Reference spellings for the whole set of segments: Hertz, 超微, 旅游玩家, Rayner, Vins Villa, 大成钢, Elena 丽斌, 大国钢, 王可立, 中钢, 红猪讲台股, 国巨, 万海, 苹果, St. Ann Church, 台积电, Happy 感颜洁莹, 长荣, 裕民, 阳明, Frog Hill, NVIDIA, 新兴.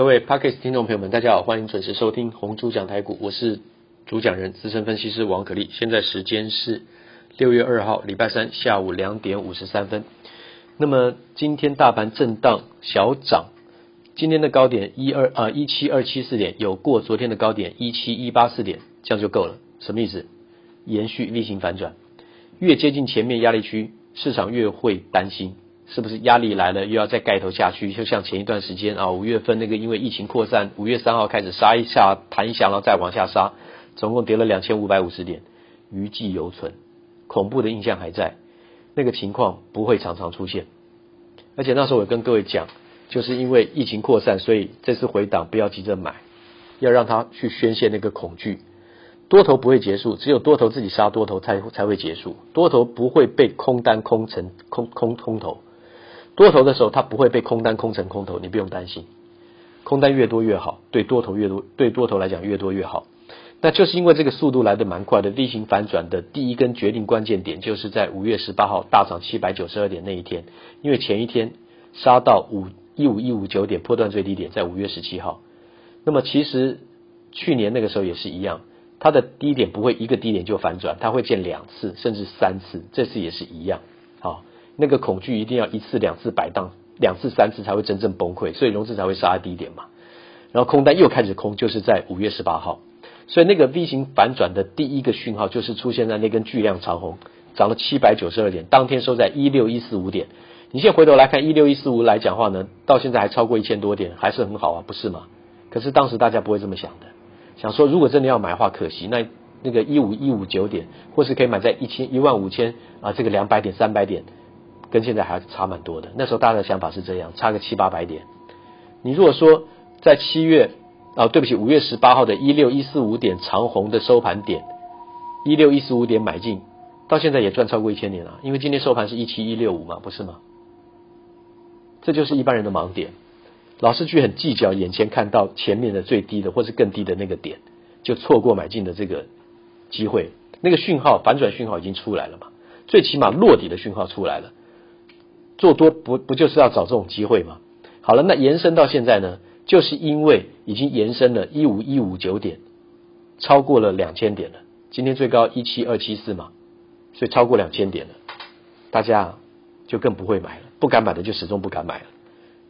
各位 Podcast 听众朋友们，大家好，欢迎准时收听红猪讲台股，我是主讲人资深分析师王可立。现在时间是6月2号礼拜三下午2点53分。那么今天大盘震荡小涨，今天的高点17274点，有过昨天的高点17184点，这样就够了。什么意思？延续例行反转，越接近前面压力区，市场越会担心是不是压力来了又要再盖头下去。就像前一段时间5月份那个因为疫情扩散，5月3号开始杀一下弹一下，然后再往下杀，总共跌了2550点，余悸犹存，恐怖的印象还在。那个情况不会常常出现，而且那时候我跟各位讲，就是因为疫情扩散，所以这次回档不要急着买，要让它去宣泄那个恐惧。多头不会结束，只有多头自己杀多头才会结束。多头不会被空单空成空头，多头的时候它不会被空单空成空头，你不用担心。空单越多越好，对多头来讲越多越好。那就是因为这个速度来得蛮快的，例行反转的第一根决定关键点就是在5月18号大涨792点那一天，因为前一天杀到15159点破断最低点，在5月17号。那么其实去年那个时候也是一样。它的低点不会一个低点就反转，它会见两次甚至三次，这次也是一样。好，那个恐惧一定要一次两次摆荡，两次三次才会真正崩溃，所以融资才会杀低点嘛。然后空单又开始空，就是在5月18号。所以那个 V 型反转的第一个讯号就是出现在那根巨量长红，涨了792点，当天收在16145点。你现在回头来看16145来讲话呢，到现在还超过1000多点，还是很好啊，不是吗？可是当时大家不会这么想的。想说如果真的要买的话可惜，那个15159点或是可以买在15000啊，这个200点300点跟现在还差蛮多的。那时候大家的想法是这样，差个700-800点。你如果说在5月18号的16145点长红的收盘点，16145点买进，到现在也赚超过1000点了，因为今天收盘是17165嘛，不是吗？这就是一般人的盲点。老是去很计较眼前看到前面的最低的或是更低的那个点，就错过买进的这个机会。那个讯号反转讯号已经出来了嘛，最起码落底的讯号出来了，做多不就是要找这种机会吗？好了，那延伸到现在呢，就是因为已经延伸了15159点，超过了2000点了，今天最高17274嘛，所以超过2000点了，大家就更不会买了，不敢买的就始终不敢买了，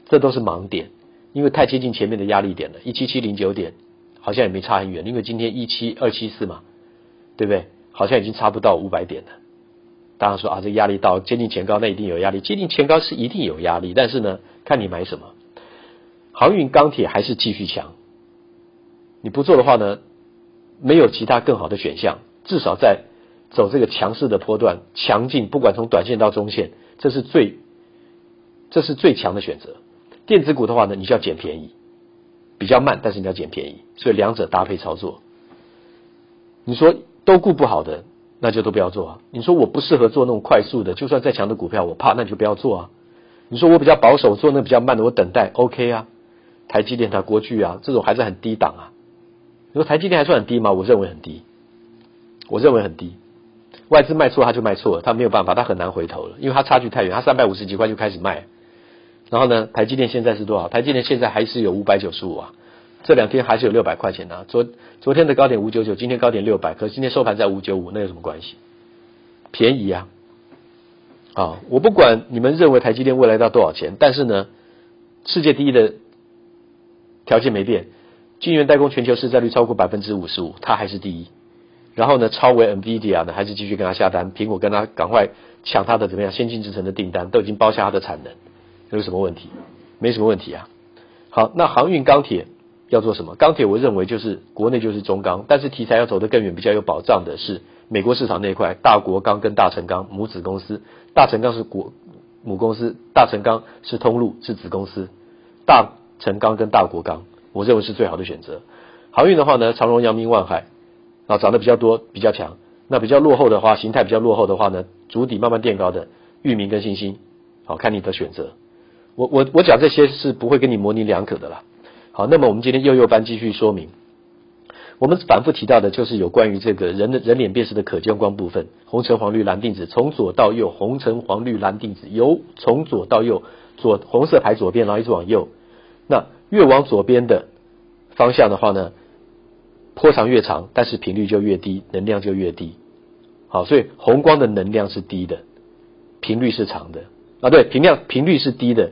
这都是盲点。因为太接近前面的压力点了，17709点好像也没差很远，因为今天17274嘛，对不对？好像已经差不到500点了。当然说啊，这压力到接近前高，那一定有压力，接近前高是一定有压力，但是呢，看你买什么。航运钢铁还是继续强，你不做的话呢，没有其他更好的选项，至少在走这个强势的波段强劲，不管从短线到中线，这是最强的选择。电子股的话呢，你就要捡便宜，比较慢，但是你要捡便宜，所以两者搭配操作。你说都顾不好的，那就都不要做啊。你说我不适合做那种快速的，就算再强的股票我怕，那你就不要做啊。你说我比较保守，做那比较慢的，我等待 OK 啊，台积电、国巨啊，这种还是很低档啊。你说台积电还算很低吗？我认为很低。外资卖错他就卖错了，他没有办法，他很难回头了，因为他差距太远，他350几块就开始卖了。然后呢，台积电现在是多少？台积电现在还是有595啊，这两天还是有600块钱啊。昨天的高点599，今天高点600，可是今天收盘在595，那有什么关系？便宜啊！啊，我不管你们认为台积电未来到多少钱，但是呢，世界第一的条件没变，晶圆代工全球市占率超过 55%， 它还是第一。然后呢，超微 NVIDIA 呢还是继续跟它下单，苹果跟它赶快抢它的怎么样先进制程的订单，都已经包下它的产能。有什么问题？没什么问题啊。好，那航运钢铁要做什么？钢铁我认为就是国内就是中钢，但是题材要走得更远，比较有保障的是美国市场那一块，大国钢跟大成钢母子公司，大成钢是母公司，大成钢是通路是子公司，大成钢跟大国钢我认为是最好的选择。航运的话呢，长荣、阳明、万海啊涨得比较多比较强，那比较落后的话，形态比较落后的话呢，主底慢慢垫高的裕民跟新兴，好看你的选择。我讲这些是不会跟你模棱两可的啦。好，那么我们今天幼幼班继续说明，我们反复提到的就是有关于这个人脸辨识的可见光部分，红橙黄绿蓝靛紫，从左到右，红橙黄绿蓝靛紫，由从左到右，红色排左边，然后一直往右。那越往左边的方向的话呢，波长越长，但是频率就越低，能量就越低。好，所以红光的能量是低的，频率是长的啊，对，频率是低的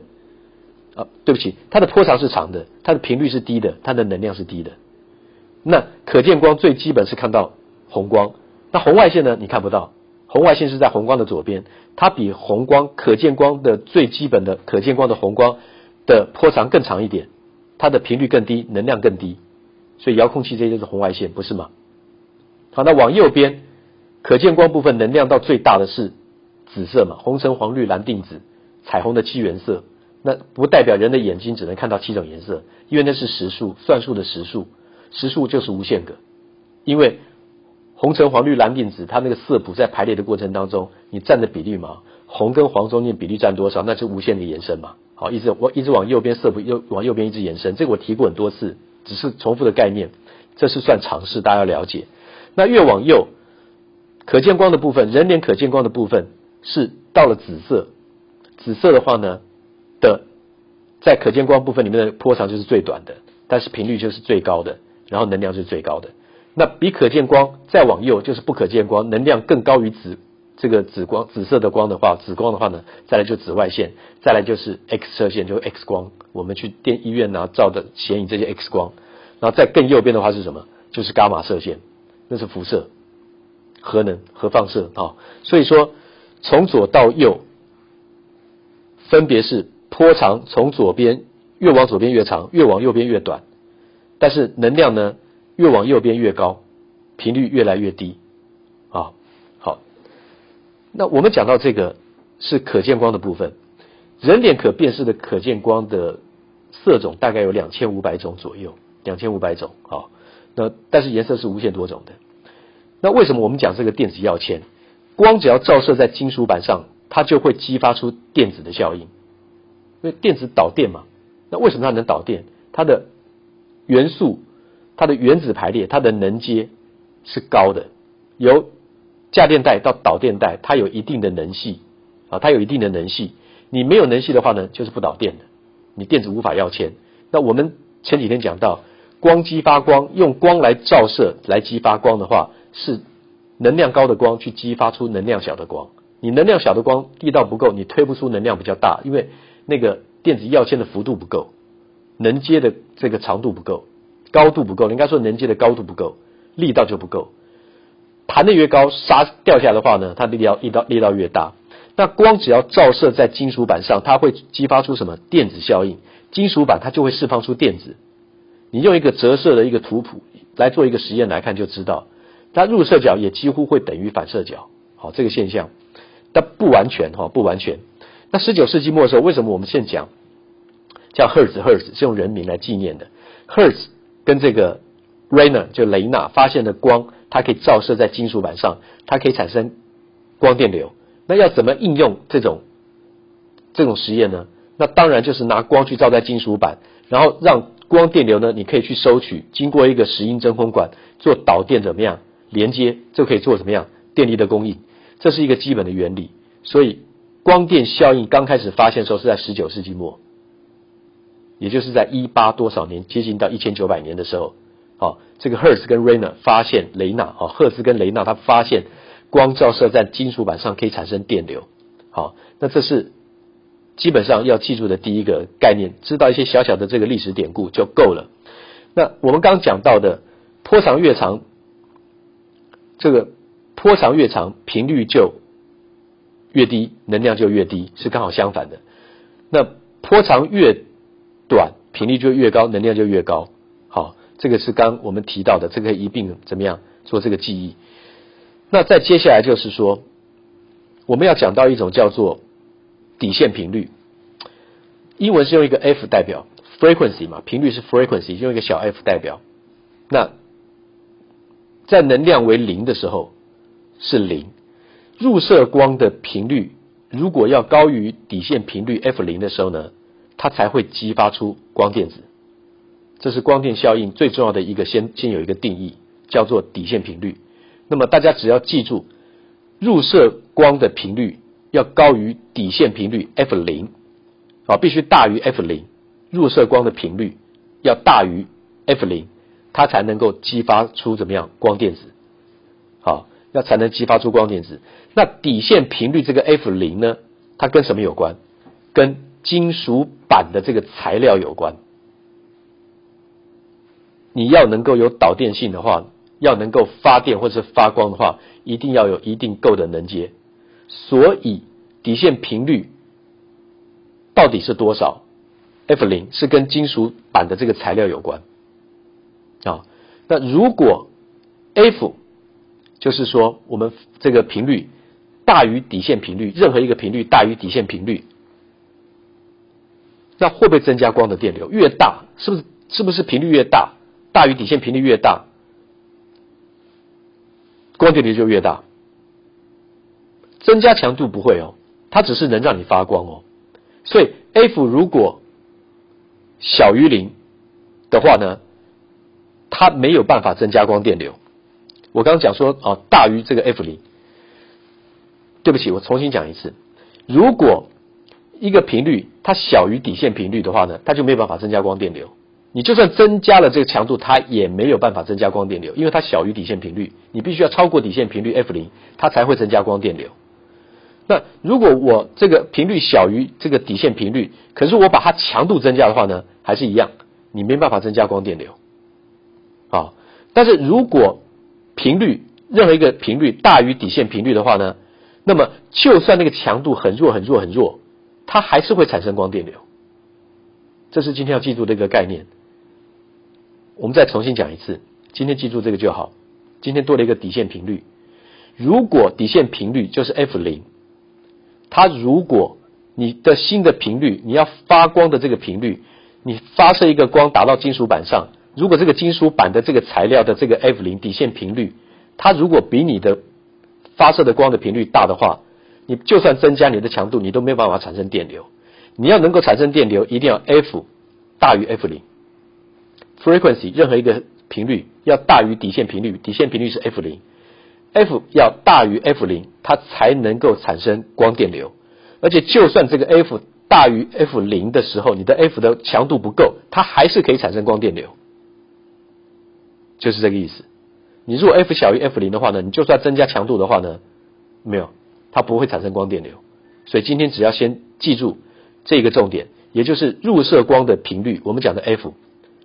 啊，对不起，它的波长是长的，它的频率是低的，它的能量是低的。那可见光最基本是看到红光，那红外线呢？你看不到，红外线是在红光的左边，它比红光可见光的最基本的可见光的红光的波长更长一点，它的频率更低，能量更低，所以遥控器这些就是红外线，不是吗？好，那往右边。可见光部分能量到最大的是紫色嘛，红橙黄绿蓝靛紫，彩虹的七原色。那不代表人的眼睛只能看到7种颜色，因为那是实数，算术的实数，实数就是无限个。因为红橙黄绿蓝靛紫，它那个色谱在排列的过程当中，你占的比率嘛，红跟黄中间比率占多少，那是无限的延伸嘛。好，一直往右边色谱，往右边一直延伸，这个我提过很多次，只是重复的概念，这是算常识，大家要了解。那越往右。可见光的部分，人脸可见光的部分是到了紫色，紫色的话呢的，在可见光部分里面的波长就是最短的，但是频率就是最高的，然后能量就是最高的。那比可见光再往右就是不可见光，能量更高于紫色的光的话呢，再来就紫外线，再来就是 X 射线，就是 X 光，我们去电医院啊照的显影这些 X 光，然后再更右边的话是什么？就是伽马射线，那是辐射。核能、核放射啊，所以说从左到右，分别是波长从左边越往左边越长，越往右边越短，但是能量呢越往右边越高，频率越来越低啊。好，那我们讲到这个是可见光的部分，人脸可辨识的可见光的色种大概有2500种左右，2500种啊。那但是颜色是无限多种的。那为什么我们讲这个电子跃迁？光只要照射在金属板上，它就会激发出电子的效应，因为电子导电嘛。那为什么它能导电？它的元素、它的原子排列、它的能阶是高的，由价电带到导电带，它有一定的能系啊，它有一定的能系。你没有能系的话呢，就是不导电的，你电子无法跃迁。那我们前几天讲到，光激发光，用光来照射来激发光的话。是能量高的光去激发出能量小的光，你能量小的光力道不够，你推不出能量比较大，因为那个电子跃迁的幅度不够，能阶的这个长度不够，高度不够，应该说能阶的高度不够，力道就不够。弹得越高，沙掉下来的话呢，它力道越大。那光只要照射在金属板上，它会激发出什么？电子效应，金属板它就会释放出电子。你用一个折射的一个图谱来做一个实验来看就知道。它入射角也几乎会等于反射角，好，这个现象，但不完全哈，不完全。那19世纪末的时候，为什么我们现在讲叫 Hertz 是用人名来纪念的 ？Hertz 跟这个 Rayner 就雷纳发现的光，它可以照射在金属板上，它可以产生光电流。那要怎么应用这种实验呢？那当然就是拿光去照在金属板，然后让光电流呢，你可以去收取，经过一个石英真空管做导电怎么样？连接就可以做怎么样？电力的供应，这是一个基本的原理。所以光电效应刚开始发现的时候是在19世纪末，也就是在18多少年，接近到1900年的时候，这个赫兹跟雷纳他发现光照射在金属板上可以产生电流。好，那这是基本上要记住的第一个概念，知道一些小小的这个历史典故就够了。那我们刚讲到的波长越长。这个波长越长，频率就越低，能量就越低，是刚好相反的。那波长越短，频率就越高，能量就越高。好，这个是刚我们提到的，这个一并怎么样做这个记忆。那再接下来就是说，我们要讲到一种叫做底线频率，英文是用一个 F 代表 ，frequency 嘛，频率是 frequency， 用一个小 F 代表。那在能量为0的时候是0，入射光的频率如果要高于底线频率 F0 的时候呢，它才会激发出光电子。这是光电效应最重要的一个先有一个定义，叫做底线频率。那么大家只要记住，入射光的频率要高于底线频率 F0， 必须大于 F0， 入射光的频率要大于 F0， 它才能够激发出怎么样光电子，好，要才能激发出光电子。那底线频率这个 F0 呢，它跟什么有关？跟金属板的这个材料有关。你要能够有导电性的话，要能够发电或是发光的话，一定要有一定够的能阶。所以底线频率到底是多少 F0 是跟金属板的这个材料有关啊。那如果 F 就是说我们这个频率大于底线频率，任何一个频率大于底线频率，那会不会增加光的电流？越大是不是频率越大，大于底线频率越大，光电流就越大。增加强度不会哦，它只是能让你发光哦。所以 F 如果小于0的话呢，它没有办法增加光电流。我刚刚讲说啊，大于这个 F0。 对不起，我重新讲一次，如果一个频率它小于底线频率的话呢，它就没有办法增加光电流。你就算增加了这个强度，它也没有办法增加光电流，因为它小于底线频率，你必须要超过底线频率 F0， 它才会增加光电流。那如果我这个频率小于这个底线频率，可是我把它强度增加的话呢，还是一样，你没办法增加光电流啊。但是如果频率任何一个频率大于底线频率的话呢，那么就算那个强度很弱，它还是会产生光电流。这是今天要记住的一个概念。我们再重新讲一次，今天记住这个就好。今天多了一个底线频率，如果底线频率就是 F0， 它如果你的新的频率，你要发光的这个频率，你发射一个光打到金属板上，如果这个金属板的这个材料的这个 F0 底线频率，它如果比你的发射的光的频率大的话，你就算增加你的强度，你都没有办法产生电流。你要能够产生电流，一定要 F 大于 F0。 frequency 任何一个频率要大于底线频率，底线频率是 F0， F 要大于 F0， 它才能够产生光电流。而且就算这个 F 大于 F0 的时候，你的 F 的强度不够，它还是可以产生光电流，就是这个意思。你如果 F 小于 F0 的话呢，你就算增加强度的话呢，没有，它不会产生光电流。所以今天只要先记住这个重点，也就是入射光的频率，我们讲的 F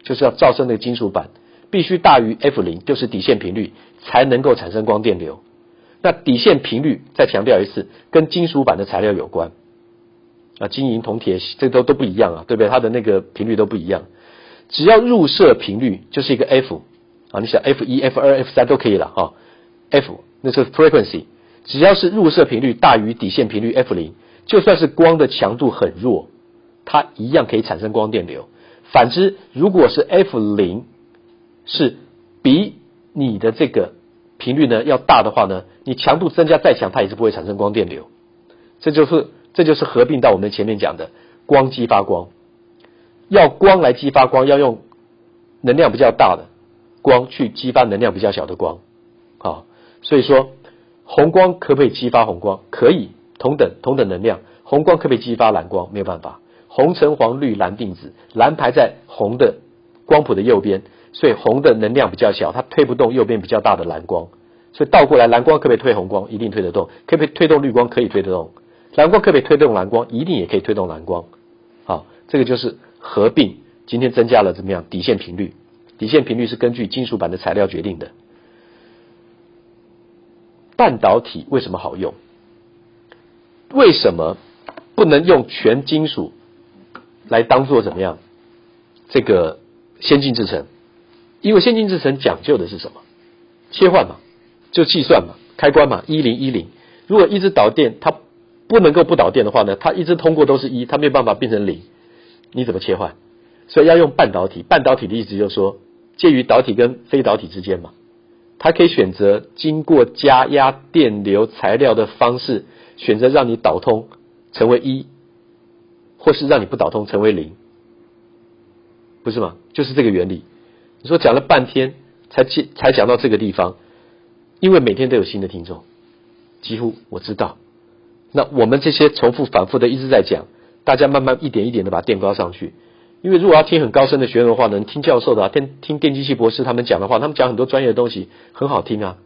就是要照射那个金属板，必须大于 F0 就是底线频率，才能够产生光电流。那底线频率再强调一次，跟金属板的材料有关啊，金银铜铁这都不一样啊，对不对？它的那个频率都不一样。只要入射频率就是一个 F 啊，你想 F1 F2 F3 都可以了啊。F 那是 frequency， 只要是入射频率大于底线频率 F0， 就算是光的强度很弱，它一样可以产生光电流。反之，如果是 F0 是比你的这个频率呢要大的话呢，你强度增加再强，它也是不会产生光电流。这就是合并到我们前面讲的光激发光，要光来激发光，要用能量比较大的光去激发能量比较小的光啊。所以说，红光可不可以激发红光？可以，同等能量。红光可不可以激发蓝光？没有办法。红橙黄绿蓝靛紫，蓝排在红的光谱的右边，所以红的能量比较小，它推不动右边比较大的蓝光。所以倒过来，蓝光可不可以推红光？一定推得动。可不可以推动绿光？可以推得动。蓝光可不可以推动蓝光？一定也可以推动蓝光。好，这个就是合并。今天增加了怎么样？底线频率。底线频率是根据金属板的材料决定的。半导体为什么好用？为什么不能用全金属来当做怎么样这个先进制程？因为先进制程讲究的是什么？切换嘛，就计算嘛，开关嘛，1010。如果一直导电，它不能够不导电的话呢，它一直通过都是1，它没有办法变成0，你怎么切换？所以要用半导体。半导体的意思就是说，介于导体跟非导体之间嘛，它可以选择经过加压电流材料的方式，选择让你导通成为1，或是让你不导通成为0，不是吗？就是这个原理。你说讲了半天才讲到这个地方，因为每天都有新的听众，几乎我知道。那我们这些重复反复的一直在讲，大家慢慢一点一点的把电高上去，因为如果要听很高深的学问的话呢，听教授的啊，听电机系博士他们讲的话，他们讲很多专业的东西很好听啊，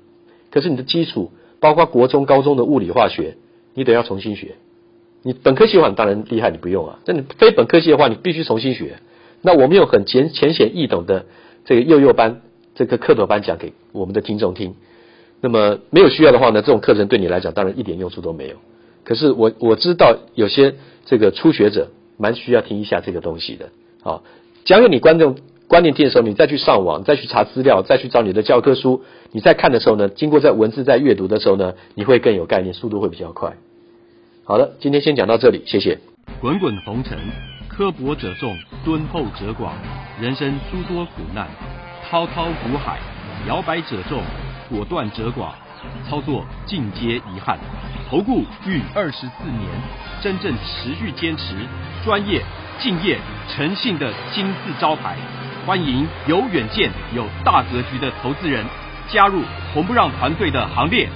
可是你的基础包括国中高中的物理化学你得要重新学，你本科系的话你当然厉害你不用啊，但你非本科系的话你必须重新学。那我们有很浅显易懂的这个幼幼班这个课本班讲给我们的听众听，那么没有需要的话呢，这种课程对你来讲当然一点用处都没有，可是我知道有些这个初学者蛮需要听一下这个东西的。好，讲给你观念听的时候，你再去上网再去查资料再去找你的教科书，你在看的时候呢，经过在文字在阅读的时候呢，你会更有概念，速度会比较快。好了，今天先讲到这里，谢谢。滚滚红尘，刻薄者众，敦厚者寡，人生诸多苦难，滔滔苦海，摇摆者众，果断者寡，操作尽皆遗憾。投顾逾24年，真正持续坚持、专业、敬业、诚信的金字招牌。欢迎有远见、有大格局的投资人加入红不让团队的行列。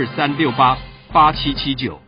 23688779，23688779。